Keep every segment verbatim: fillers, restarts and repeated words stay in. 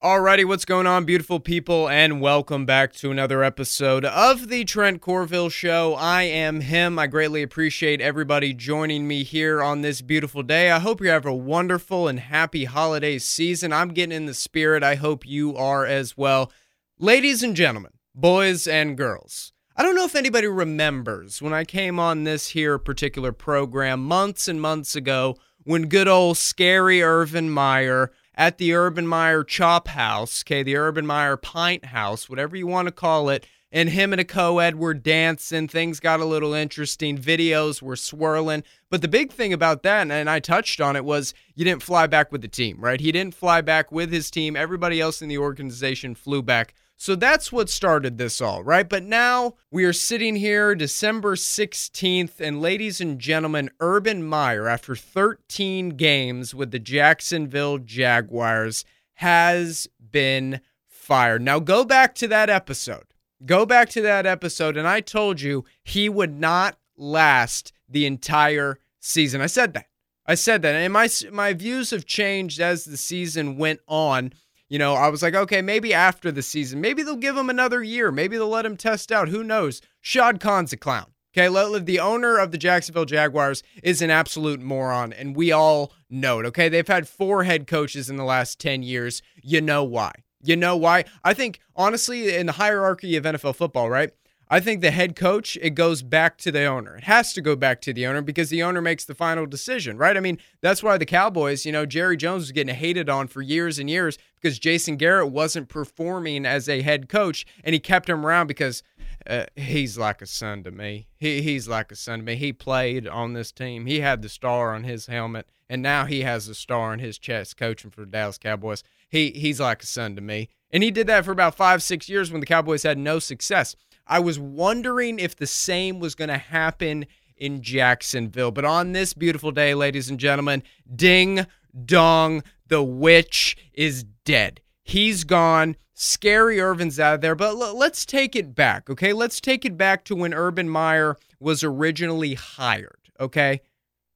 Alrighty, what's going on, beautiful people, and welcome back to another episode of the Trent Corville Show. I am him. I greatly appreciate everybody joining me here on this beautiful day. I hope you have a wonderful and happy holiday season. I'm getting in the spirit. I hope you are as well. Ladies and gentlemen, boys and girls, I don't know if anybody remembers when I came on this here particular program months and months ago when good old scary Urban Meyer at the Urban Meyer Chop House, okay, the Urban Meyer Pint House, whatever you want to call it, and him and a co-ed were dancing. Things got a little interesting. Videos were swirling. But the big thing about that, and I touched on it, was you didn't fly back with the team, right? He didn't fly back with his team. Everybody else in the organization flew back. So that's what started this all, right? But now we are sitting here December sixteenth, and ladies and gentlemen, Urban Meyer, after thirteen games with the Jacksonville Jaguars, has been fired. Now go back to that episode. Go back to that episode, and I told you he would not last the entire season. I said that. I said that, and my, my views have changed as the season went on. You know, I was like, okay, maybe after the season, maybe they'll give him another year. Maybe they'll let him test out. Who knows? Shad Khan's a clown. Okay, the owner of the Jacksonville Jaguars is an absolute moron, and we all know it, okay? They've had four head coaches in the last ten years. You know why. You know why. I think, honestly, in the hierarchy of N F L football, right, I think the head coach, it goes back to the owner. It has to go back to the owner because the owner makes the final decision, right? I mean, that's why the Cowboys, you know, Jerry Jones was getting hated on for years and years because Jason Garrett wasn't performing as a head coach, and he kept him around because uh, he's like a son to me. He He's like a son to me. He played on this team. He had the star on his helmet, and now he has the star on his chest coaching for the Dallas Cowboys. He He's like a son to me. And he did that for about five, six years when the Cowboys had no success. I was wondering if the same was going to happen in Jacksonville. But on this beautiful day, ladies and gentlemen, ding dong, the witch is dead. He's gone. Scary Irvin's out of there. But l- let's take it back, okay? Let's take it back to when Urban Meyer was originally hired, okay?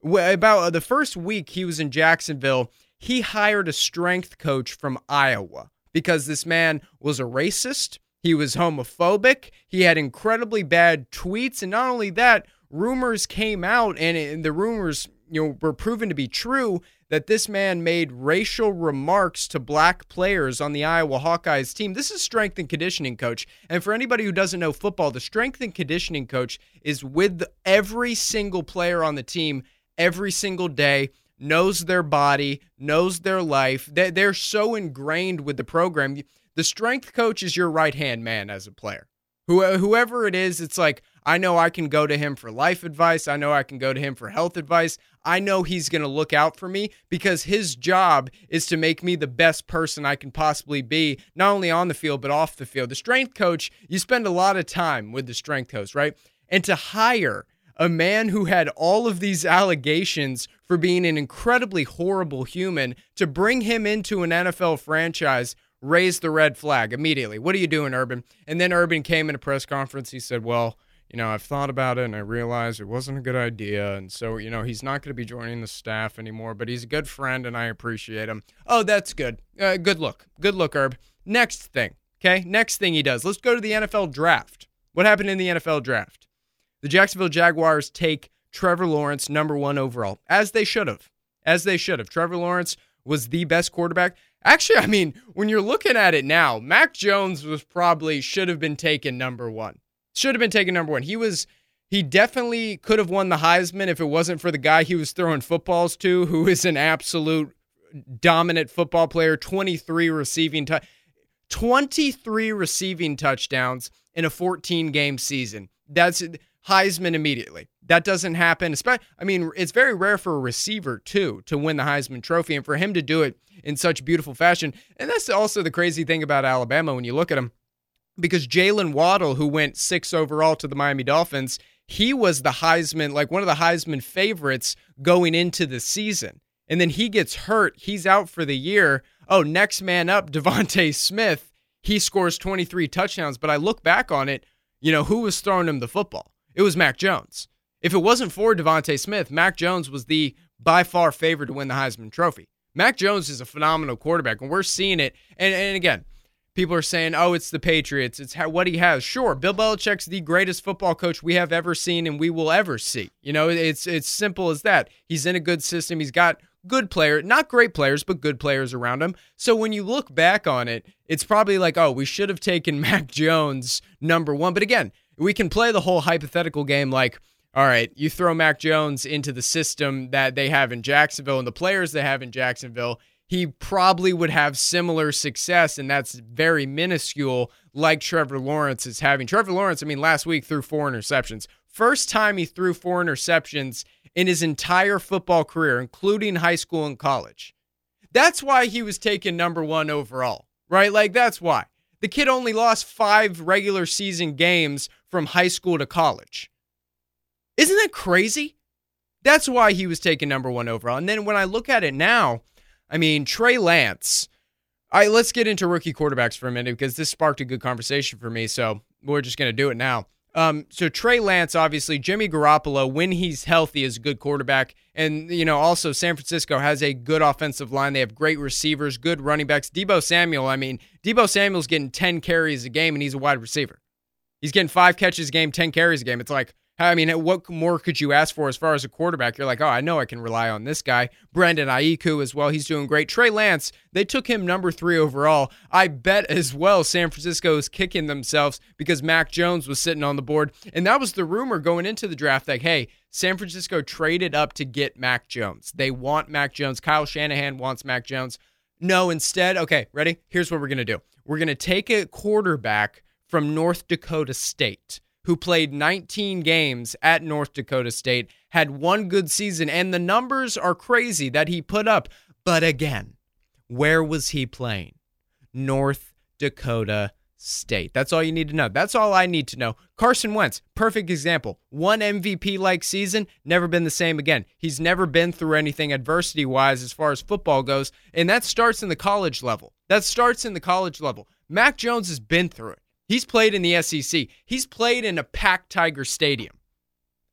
About the first week he was in Jacksonville, he hired a strength coach from Iowa because this man was a racist. He was homophobic. He had incredibly bad tweets. And not only that, rumors came out, and, and the rumors, you know, were proven to be true that this man made racial remarks to black players on the Iowa Hawkeyes team. This is strength and conditioning coach. And for anybody who doesn't know football, the strength and conditioning coach is with the, every single player on the team every single day, knows their body, knows their life. They, they're so ingrained with the program. The strength coach is your right-hand man as a player. Whoever it is, it's like, I know I can go to him for life advice. I know I can go to him for health advice. I know he's going to look out for me because his job is to make me the best person I can possibly be, not only on the field, but off the field. The strength coach, you spend a lot of time with the strength coach, right? And to hire a man who had all of these allegations for being an incredibly horrible human, to bring him into an N F L franchise raised the red flag immediately. What are you doing, Urban? And then Urban came in a press conference. He said, well, you know, I've thought about it, and I realized it wasn't a good idea. And so, you know, he's not going to be joining the staff anymore, but he's a good friend, and I appreciate him. Oh, that's good. Uh, good look. Good look, Herb. Next thing, okay? Next thing he does. Let's go to the N F L draft. What happened in the N F L draft? The Jacksonville Jaguars take Trevor Lawrence, number one overall, as they should have. As they should have. Trevor Lawrence was the best quarterback. Actually, I mean, when you're looking at it now, Mac Jones was probably, should have been taken number one. Should have been taken number one. He was, he definitely could have won the Heisman if it wasn't for the guy he was throwing footballs to, who is an absolute dominant football player, twenty-three receiving touchdowns in a fourteen-game season. That's Heisman immediately. That doesn't happen. I mean, it's very rare for a receiver, too, to win the Heisman Trophy, and for him to do it in such beautiful fashion. And that's also the crazy thing about Alabama when you look at him, because Jaylen Waddle, who went six overall to the Miami Dolphins, he was the Heisman, like one of the Heisman favorites going into the season. And then he gets hurt. He's out for the year. Oh, next man up, Devontae Smith. He scores twenty-three touchdowns. But I look back on it, you know, who was throwing him the football? It was Mac Jones. If it wasn't for Devontae Smith, Mac Jones was the by far favorite to win the Heisman Trophy. Mac Jones is a phenomenal quarterback, and we're seeing it. And, and again, people are saying, oh, it's the Patriots. It's how, what he has. Sure, Bill Belichick's the greatest football coach we have ever seen and we will ever see. You know, it's it's simple as that. He's in a good system. He's got good players, not great players, but good players around him. So when you look back on it, it's probably like, oh, we should have taken Mac Jones number one. But again, we can play the whole hypothetical game like, all right, you throw Mac Jones into the system that they have in Jacksonville and the players they have in Jacksonville, he probably would have similar success, and that's very minuscule, like Trevor Lawrence is having. Trevor Lawrence, I mean, last week threw four interceptions. First time he threw four interceptions in his entire football career, including high school and college. That's why he was taken number one overall, right? Like, that's why. The kid only lost five regular season games from high school to college. Isn't that crazy? That's why he was taken number one overall. And then when I look at it now, I mean, Trey Lance. All right, let's get into rookie quarterbacks for a minute because this sparked a good conversation for me, so we're just going to do it now. Um, so Trey Lance, obviously, Jimmy Garoppolo, when he's healthy, is a good quarterback. And, you know, also San Francisco has a good offensive line. They have great receivers, good running backs. Debo Samuel, I mean, Debo Samuel's getting ten carries a game, and he's a wide receiver. He's getting five catches a game, ten carries a game. It's like, I mean, what more could you ask for as far as a quarterback? You're like, oh, I know I can rely on this guy. Brandon Aiku as well. He's doing great. Trey Lance, they took him number three overall. I bet as well San Francisco is kicking themselves because Mac Jones was sitting on the board. And that was the rumor going into the draft, like, hey, San Francisco traded up to get Mac Jones. They want Mac Jones. Kyle Shanahan wants Mac Jones. No, instead, okay, ready? Here's what we're going to do. We're going to take a quarterback from North Dakota State who played nineteen games at North Dakota State, had one good season, and the numbers are crazy that he put up. But again, where was he playing? North Dakota State. That's all you need to know. That's all I need to know. Carson Wentz, perfect example. One M V P-like season, never been the same again. He's never been through anything adversity-wise as far as football goes, and that starts in the college level. That starts in the college level. Mac Jones has been through it. He's played in the S E C. He's played in a packed Tiger Stadium.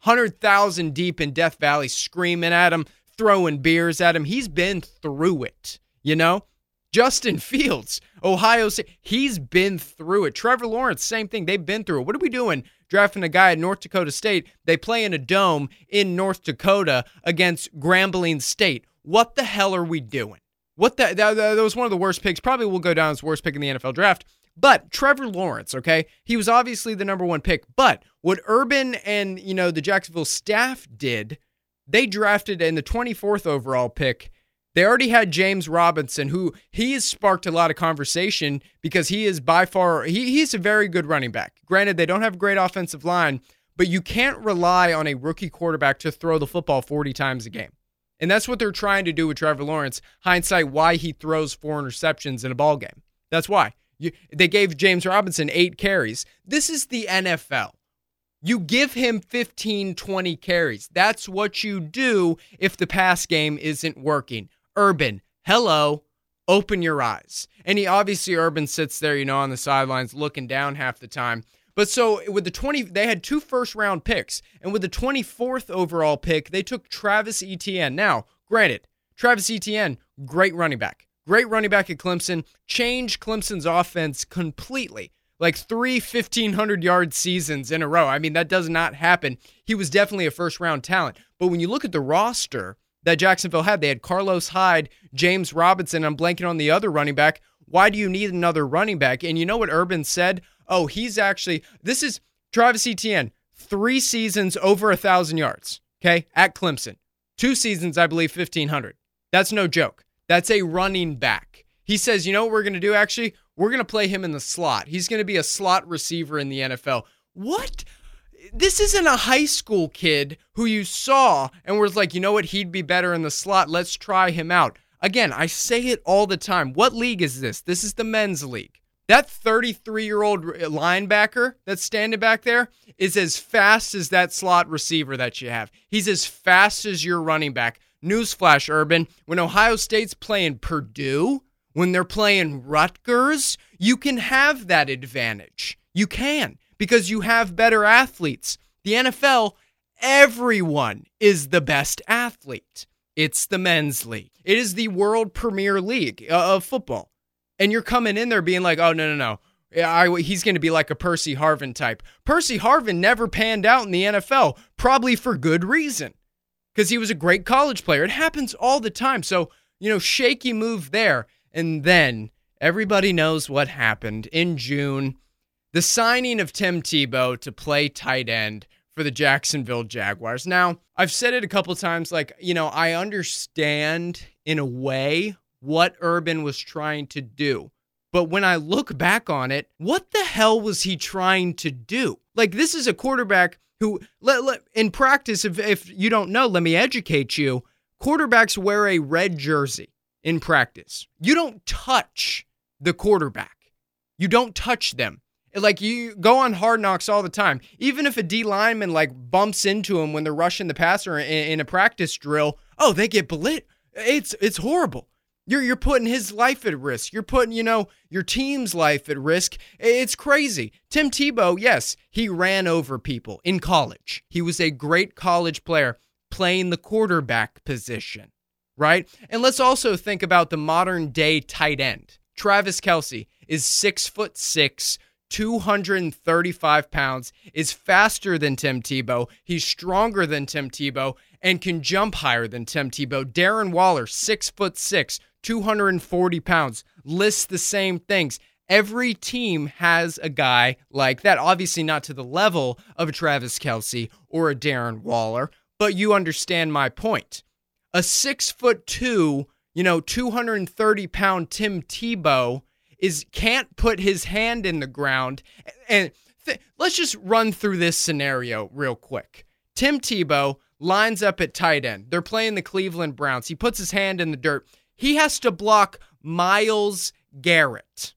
one hundred thousand deep in Death Valley screaming at him, throwing beers at him. He's been through it, you know? Justin Fields, Ohio State, he's been through it. Trevor Lawrence, same thing. They've been through it. What are we doing drafting a guy at North Dakota State? They play in a dome in North Dakota against Grambling State. What the hell are we doing? What the, that, that was one of the worst picks. Probably will go down as worst pick in the N F L draft. But Trevor Lawrence, okay, he was obviously the number one pick. But what Urban and, you know, the Jacksonville staff did, they drafted in the twenty-fourth overall pick. They already had James Robinson, who he has sparked a lot of conversation because he is by far, he, he's a very good running back. Granted, they don't have a great offensive line, but you can't rely on a rookie quarterback to throw the football forty times a game. And that's what they're trying to do with Trevor Lawrence. Hindsight, why he throws four interceptions in a ball game. That's why. You, they gave James Robinson eight carries. This is the N F L. You give him fifteen, twenty carries. That's what you do if the pass game isn't working. Urban, hello, open your eyes. And he obviously, Urban sits there, you know, on the sidelines looking down half the time. But so with the twenty, they had two first round picks. And with the twenty-fourth overall pick, they took Travis Etienne. Now, granted, Travis Etienne, great running back. Great running back at Clemson, changed Clemson's offense completely. Like three fifteen hundred yard seasons in a row. I mean, that does not happen. He was definitely a first-round talent. But when you look at the roster that Jacksonville had, they had Carlos Hyde, James Robinson, I'm blanking on the other running back. Why do you need another running back? And you know what Urban said? Oh, he's actually, this is Travis Etienne, three seasons over one thousand yards, okay, at Clemson. Two seasons, I believe, fifteen hundred. That's no joke. That's a running back. He says, you know what we're going to do, actually? We're going to play him in the slot. He's going to be a slot receiver in the N F L. What? This isn't a high school kid who you saw and was like, you know what? He'd be better in the slot. Let's try him out. Again, I say it all the time. What league is this? This is the men's league. That thirty-three-year-old linebacker that's standing back there is as fast as that slot receiver that you have. He's as fast as your running back. Newsflash, Urban, when Ohio State's playing Purdue, when they're playing Rutgers, you can have that advantage. You can, because you have better athletes. The N F L, everyone is the best athlete. It's the men's league. It is the world premier league of football. And you're coming in there being like, oh, no, no, no. I, he's going to be like a Percy Harvin type. Percy Harvin never panned out in the N F L, probably for good reason, because he was a great college player. It happens all the time. So, you know, shaky move there. And then everybody knows what happened in June. The signing of Tim Tebow to play tight end for the Jacksonville Jaguars. Now, I've said it a couple times, like, you know, I understand in a way what Urban was trying to do. But when I look back on it, what the hell was he trying to do? Like, this is a quarterback who, let, let, in practice, if, if you don't know, let me educate you. Quarterbacks wear a red jersey in practice. You don't touch the quarterback. You don't touch them. Like, you go on Hard Knocks all the time. Even if a D lineman, like, bumps into him when they're rushing the passer in, in a practice drill, oh, they get blit. It's it's horrible. You're you're putting his life at risk. You're putting, you know, your team's life at risk. It's crazy. Tim Tebow, yes, he ran over people in college. He was a great college player playing the quarterback position, right? And let's also think about the modern-day tight end. Travis Kelce is six foot six. two hundred thirty-five pounds, is faster than Tim Tebow. He's stronger than Tim Tebow and can jump higher than Tim Tebow. Darren Waller, six foot six, two hundred forty pounds, lists the same things. Every team has a guy like that. Obviously not to the level of a Travis Kelce or a Darren Waller, but you understand my point. A six foot two, you know, two hundred thirty pound Tim Tebow is can't put his hand in the ground. And th- let's just run through this scenario real quick. Tim Tebow lines up at tight end. They're playing the Cleveland Browns. He puts his hand in the dirt. He has to block Myles Garrett.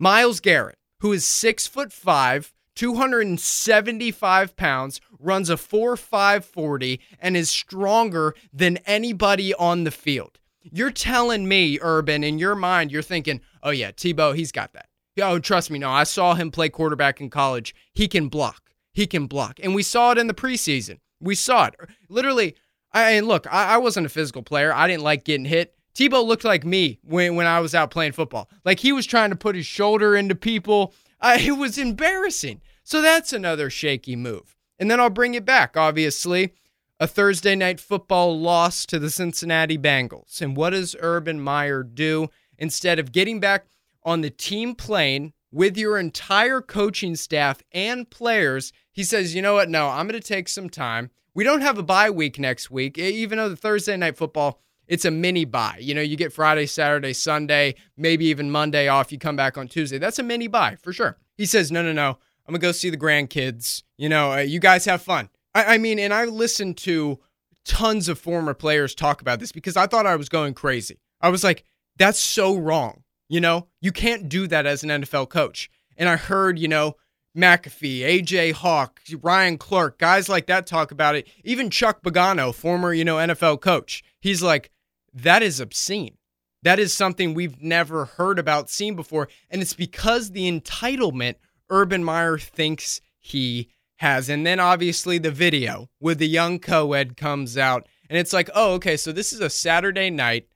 Myles Garrett, who is six foot five, two hundred seventy-five pounds, runs a four five forty, and is stronger than anybody on the field. You're telling me, Urban, in your mind, you're thinking, oh, yeah, Tebow, he's got that. Oh, trust me. No, I saw him play quarterback in college. He can block. He can block. And we saw it in the preseason. We saw it. Literally, I, and look, I, I wasn't a physical player. I didn't like getting hit. Tebow looked like me when, when I was out playing football. Like, he was trying to put his shoulder into people. I, it was embarrassing. So that's another shaky move. And then I'll bring it back, obviously. A Thursday night football loss to the Cincinnati Bengals. And what does Urban Meyer do? Instead of getting back on the team plane with your entire coaching staff and players, he says, you know what? No, I'm going to take some time. We don't have a bye week next week, even though the Thursday night football, it's a mini bye. You know, you get Friday, Saturday, Sunday, maybe even Monday off. You come back on Tuesday. That's a mini bye for sure. He says, no, no, no. I'm going to go see the grandkids. You know, uh, you guys have fun. I mean, and I listened to tons of former players talk about this because I thought I was going crazy. I was like, that's so wrong. You know, you can't do that as an N F L coach. And I heard, you know, McAfee, A J Hawk, Ryan Clark, guys like that talk about it. Even Chuck Pagano, former, you know, N F L coach, he's like, that is obscene. That is something we've never heard about, seen before. And it's because the entitlement Urban Meyer thinks he has. And then obviously the video with the young co-ed comes out and it's like, oh, okay, so this is a Saturday night.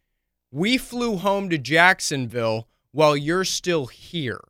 We flew home to Jacksonville while you're still here.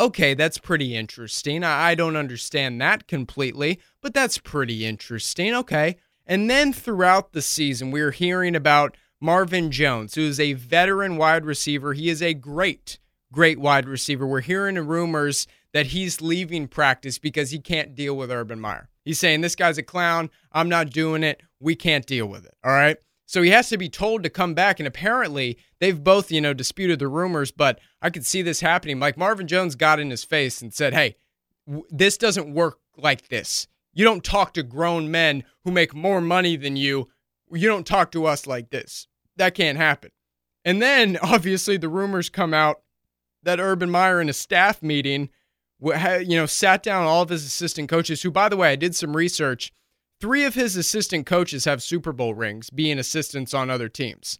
Okay, that's pretty interesting. I, I don't understand that completely, but that's pretty interesting. Okay. And then throughout the season, we are hearing about Marvin Jones, who is a veteran wide receiver. He is a great, great wide receiver. We're hearing rumors that he's leaving practice because he can't deal with Urban Meyer. He's saying, this guy's a clown. I'm not doing it. We can't deal with it. All right. So he has to be told to come back. And apparently they've both, you know, disputed the rumors, but I could see this happening. Like Marvin Jones got in his face and said, hey, w- this doesn't work like this. You don't talk to grown men who make more money than you. You don't talk to us like this. That can't happen. And then obviously the rumors come out that Urban Meyer in a staff meeting, you know, sat down all of his assistant coaches, who, by the way, I did some research. Three of his assistant coaches have Super Bowl rings being assistants on other teams.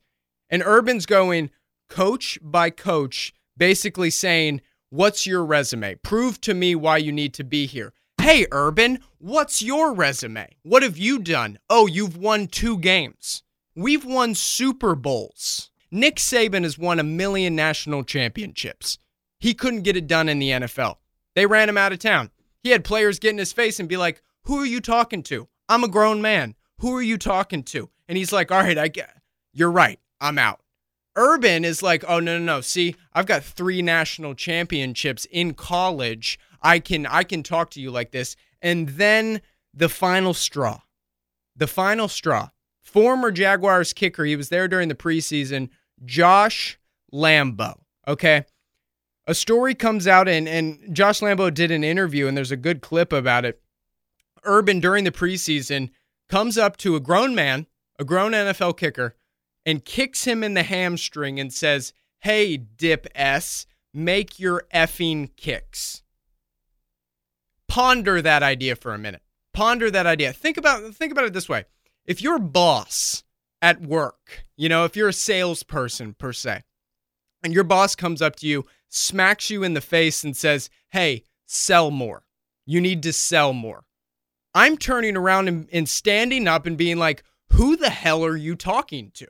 And Urban's going coach by coach, basically saying, what's your resume? Prove to me why you need to be here. Hey, Urban, what's your resume? What have you done? Oh, you've won two games. We've won Super Bowls. Nick Saban has won a million national championships. He couldn't get it done in the N F L. They ran him out of town. He had players get in his face and be like, who are you talking to? I'm a grown man. Who are you talking to? And he's like, all right, I get, you're right. I'm out. Urban is like, oh, no, no, no. See, I've got three national championships in college. I can I can talk to you like this. And then the final straw, the final straw, former Jaguars kicker. He was there during the preseason, Josh Lambo. Okay. A story comes out, and, and Josh Lambo did an interview, and there's a good clip about it. Urban, during the preseason, comes up to a grown man, a grown N F L kicker, and kicks him in the hamstring and says, hey, Dip S, make your effing kicks. Ponder that idea for a minute. Ponder that idea. Think about, think about it this way. If you're a boss at work, you know, if you're a salesperson, per se, and your boss comes up to you, smacks you in the face and says, hey, sell more. You need to sell more. I'm turning around and, and standing up and being like, who the hell are you talking to?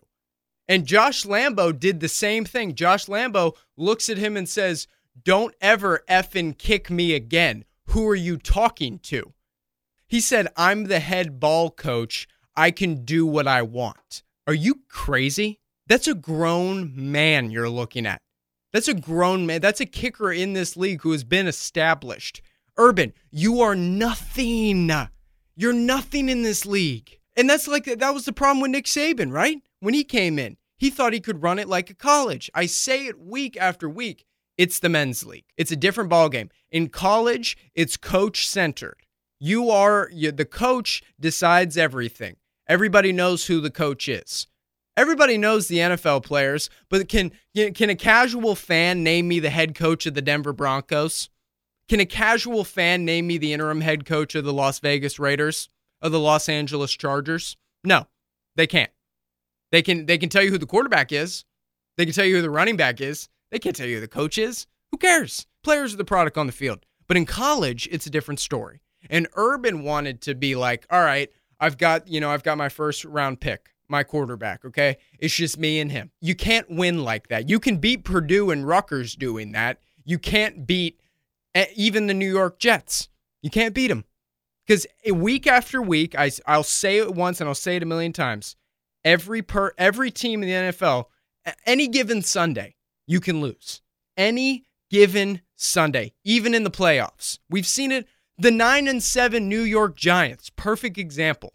And Josh Lambo did the same thing. Josh Lambo looks at him and says, don't ever effing kick me again. Who are you talking to? He said, I'm the head ball coach. I can do what I want. Are you crazy? That's a grown man you're looking at. That's a grown man. That's a kicker in this league who has been established. Urban, you are nothing. You're nothing in this league. And that's like, that was the problem with Nick Saban, right? When he came in, he thought he could run it like a college. I say it week after week. It's the men's league. It's a different ballgame. In college, it's coach-centered. You are, you, the coach decides everything. Everybody knows who the coach is. Everybody knows the N F L players, but can can a casual fan name me the head coach of the Denver Broncos? Can a casual fan name me the interim head coach of the Las Vegas Raiders, of the Los Angeles Chargers? No, they can't. They can they can tell you who the quarterback is. They can tell you who the running back is. They can't tell you who the coach is. Who cares? Players are the product on the field. But in college, it's a different story. And Urban wanted to be like, all right, I've got, you know, I've got my first round pick. My quarterback, okay? It's just me and him. You can't win like that. You can beat Purdue and Rutgers doing that. You can't beat even the New York Jets. You can't beat them. Because week after week, I, I'll say it once and I'll say it a million times, every per, every team in the N F L, any given Sunday, you can lose. Any given Sunday, even in the playoffs. We've seen it. The nine and seven New York Giants, perfect example.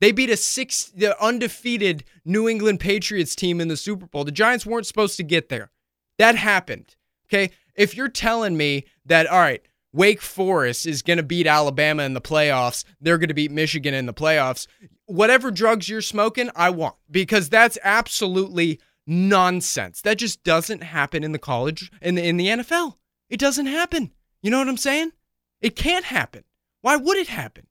They beat a six, the undefeated New England Patriots team in the Super Bowl. The Giants weren't supposed to get there. That happened, okay? If you're telling me that, all right, Wake Forest is going to beat Alabama in the playoffs, they're going to beat Michigan in the playoffs, whatever drugs you're smoking, I want. Because that's absolutely nonsense. That just doesn't happen in the college, in the, in the N F L. It doesn't happen. You know what I'm saying? It can't happen. Why would it happen?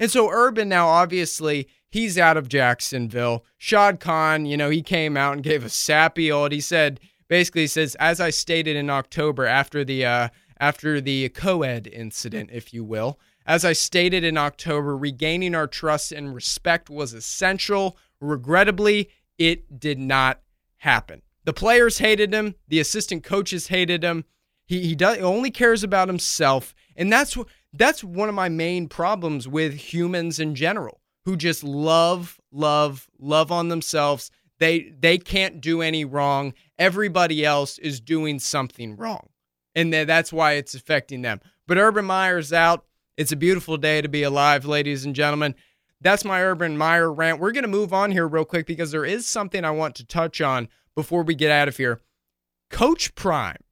And so Urban now, obviously, he's out of Jacksonville. Shad Khan, you know, he came out and gave a sappy old. He said, basically, he says, as I stated in October after the uh, after the co-ed incident, if you will, as I stated in October, regaining our trust and respect was essential. Regrettably, it did not happen. The players hated him. The assistant coaches hated him. He he, does, he only cares about himself, and that's what. That's one of my main problems with humans in general, who just love, love, love on themselves. They they can't do any wrong. Everybody else is doing something wrong. And that's why it's affecting them. But Urban Meyer's out. It's a beautiful day to be alive, ladies and gentlemen. That's my Urban Meyer rant. We're going to move on here real quick because there is something I want to touch on before we get out of here. Coach Prime,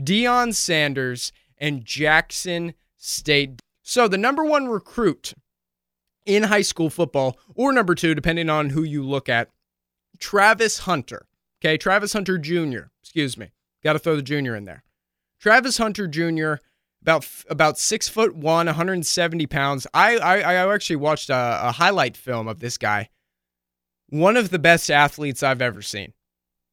Deion Sanders, and Jackson State. So the number one recruit in high school football, or number two, depending on who you look at, Travis Hunter. Okay, Travis Hunter Junior Excuse me. Got to throw the junior in there. Travis Hunter Junior, about about six foot one, one hundred seventy pounds. I I, I actually watched a, a highlight film of this guy. One of the best athletes I've ever seen.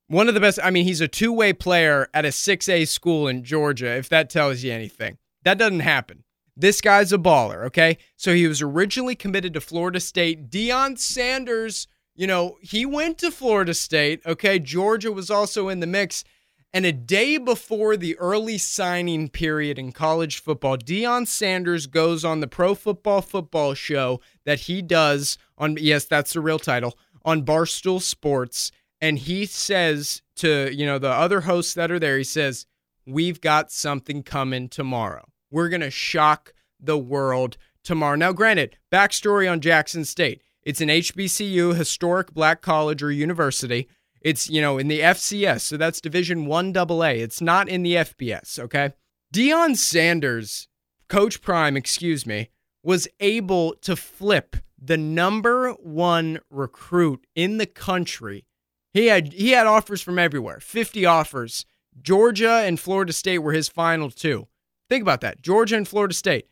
One of the best. I mean, he's a two-way player at a six A school in Georgia, if that tells you anything. That doesn't happen. This guy's a baller, okay? So he was originally committed to Florida State. Deion Sanders, You know, he went to Florida State, okay? Georgia was also in the mix. And a day before the early signing period in college football, Deion Sanders goes on the Pro Football Football show that he does on, yes, that's the real title, on Barstool Sports. And he says to, you know, the other hosts that are there, he says, we've got something coming tomorrow. We're going to shock the world tomorrow. Now, granted, backstory on Jackson State. It's an H B C U, historic black college or university. It's, you know, in the F C S, so that's Division one double A. It's not in the F B S, okay? Deion Sanders, Coach Prime, excuse me, was able to flip the number one recruit in the country. He had he had offers from everywhere, fifty offers. Georgia and Florida State were his final two. Think about that, Georgia and Florida State.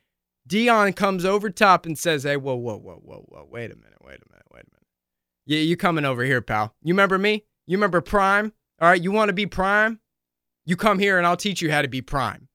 Deion comes over top and says, hey, whoa, whoa, whoa, whoa, whoa, wait a minute, wait a minute, wait a minute. Yeah, you coming over here, pal. You remember me? You remember Prime? All right, you want to be Prime? You come here and I'll teach you how to be Prime.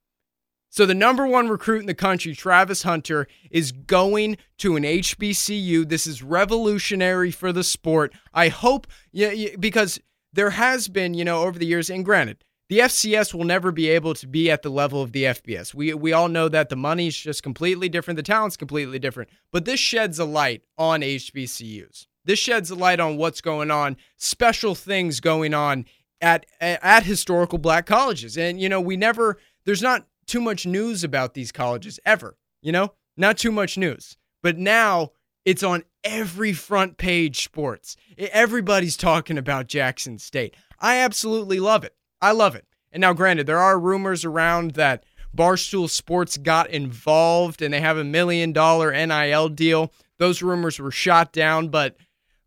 So the number one recruit in the country, Travis Hunter, is going to an H B C U. This is revolutionary for the sport. I hope, yeah, because there has been, you know, over the years, and granted, the F C S will never be able to be at the level of the F B S. We we all know that the money's just completely different. The talent's completely different. But this sheds a light on H B C Us. This sheds a light on what's going on, special things going on at at historical black colleges. And, you know, we never, there's not too much news about these colleges ever, you know, not too much news. But now it's on every front page sports. Everybody's talking about Jackson State. I absolutely love it. I love it. And now, granted, there are rumors around that Barstool Sports got involved and they have a million dollar N I L deal. Those rumors were shot down. But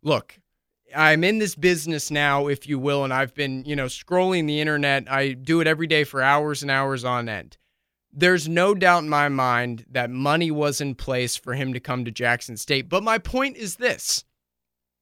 look, I'm in this business now, if you will, and I've been, you know, scrolling the internet. I do it every day for hours and hours on end. There's no doubt in my mind that money was in place for him to come to Jackson State. But my point is this.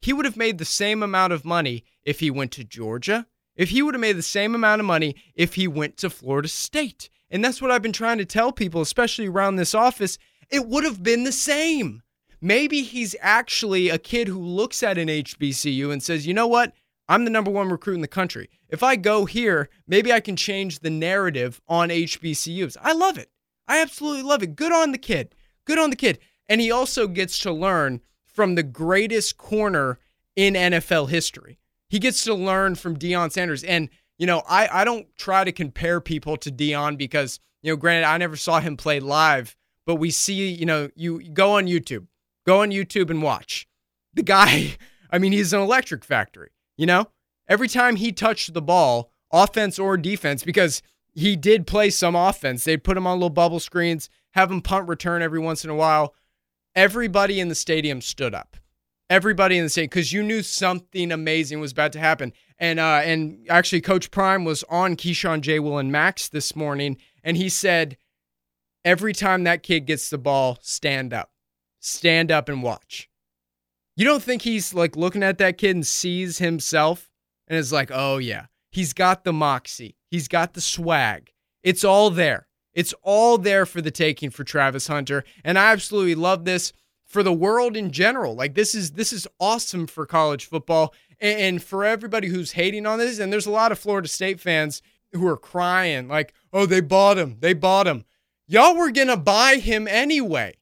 He would have made the same amount of money if he went to Georgia. If he would have made the same amount of money if he went to Florida State. And that's what I've been trying to tell people, especially around this office. It would have been the same. Maybe he's actually a kid who looks at an H B C U and says, you know what? I'm the number one recruit in the country. If I go here, maybe I can change the narrative on H B C Us. I love it. I absolutely love it. Good on the kid. Good on the kid. And he also gets to learn from the greatest corner in N F L history. He gets to learn from Deion Sanders. And, you know, I, I don't try to compare people to Deion because, you know, granted, I never saw him play live, but we see, you know, you go on YouTube, go on YouTube and watch. The guy, I mean, he's an electric factory, you know? Every time he touched the ball, offense or defense, because he did play some offense, they'd put him on little bubble screens, have him punt return every once in a while. Everybody in the stadium stood up. Everybody in the state, because you knew something amazing was about to happen. And uh, and actually, Coach Prime was on Keyshawn, J. Will, and Max this morning, and he said, every time that kid gets the ball, stand up. Stand up and watch. You don't think he's like looking at that kid and sees himself and is like, oh, yeah, he's got the moxie. He's got the swag. It's all there. It's all there for the taking for Travis Hunter, and I absolutely love this. For the world in general, like this is this is awesome for college football, and, and for everybody who's hating on this. And there's a lot of Florida State fans who are crying, like, "Oh, they bought him, they bought him." Y'all were gonna buy him anyway.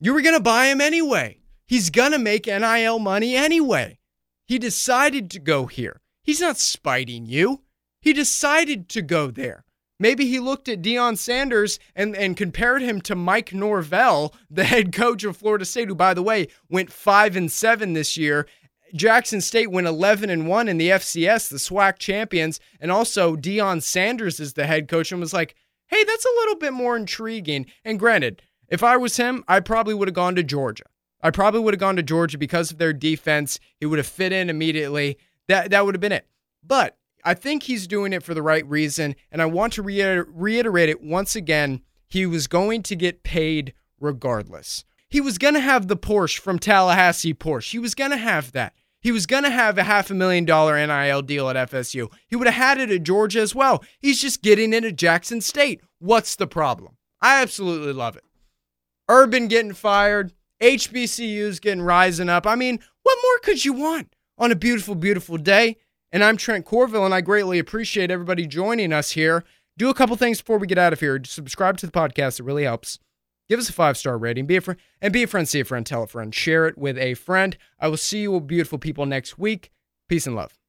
You were gonna buy him anyway. He's gonna make N I L money anyway. He decided to go here. He's not spiting you. He decided to go there. Maybe he looked at Deion Sanders and, and compared him to Mike Norvell, the head coach of Florida State, who, by the way, went five and seven this year. Jackson State went eleven and one in the F C S, the SWAC champions, and also Deion Sanders is the head coach and was like, hey, that's a little bit more intriguing. And granted, if I was him, I probably would have gone to Georgia. I probably would have gone to Georgia because of their defense. He would have fit in immediately. That that would have been it. But I think he's doing it for the right reason, and I want to reiter- reiterate it once again. He was going to get paid regardless. He was going to have the Porsche from Tallahassee Porsche. He was going to have that. He was going to have a half a million dollar N I L deal at F S U. He would have had it at Georgia as well. He's just getting it at Jackson State. What's the problem? I absolutely love it. Urban getting fired. H B C Us getting rising up. I mean, What more could you want on a beautiful, beautiful day? And I'm Trent Corville, and I greatly appreciate everybody joining us here. Do a couple things before we get out of here. Subscribe to the podcast. It really helps. Give us a five-star rating. Be a friend, and be a friend, see a friend, tell a friend. Share it with a friend. I will see you all beautiful people next week. Peace and love.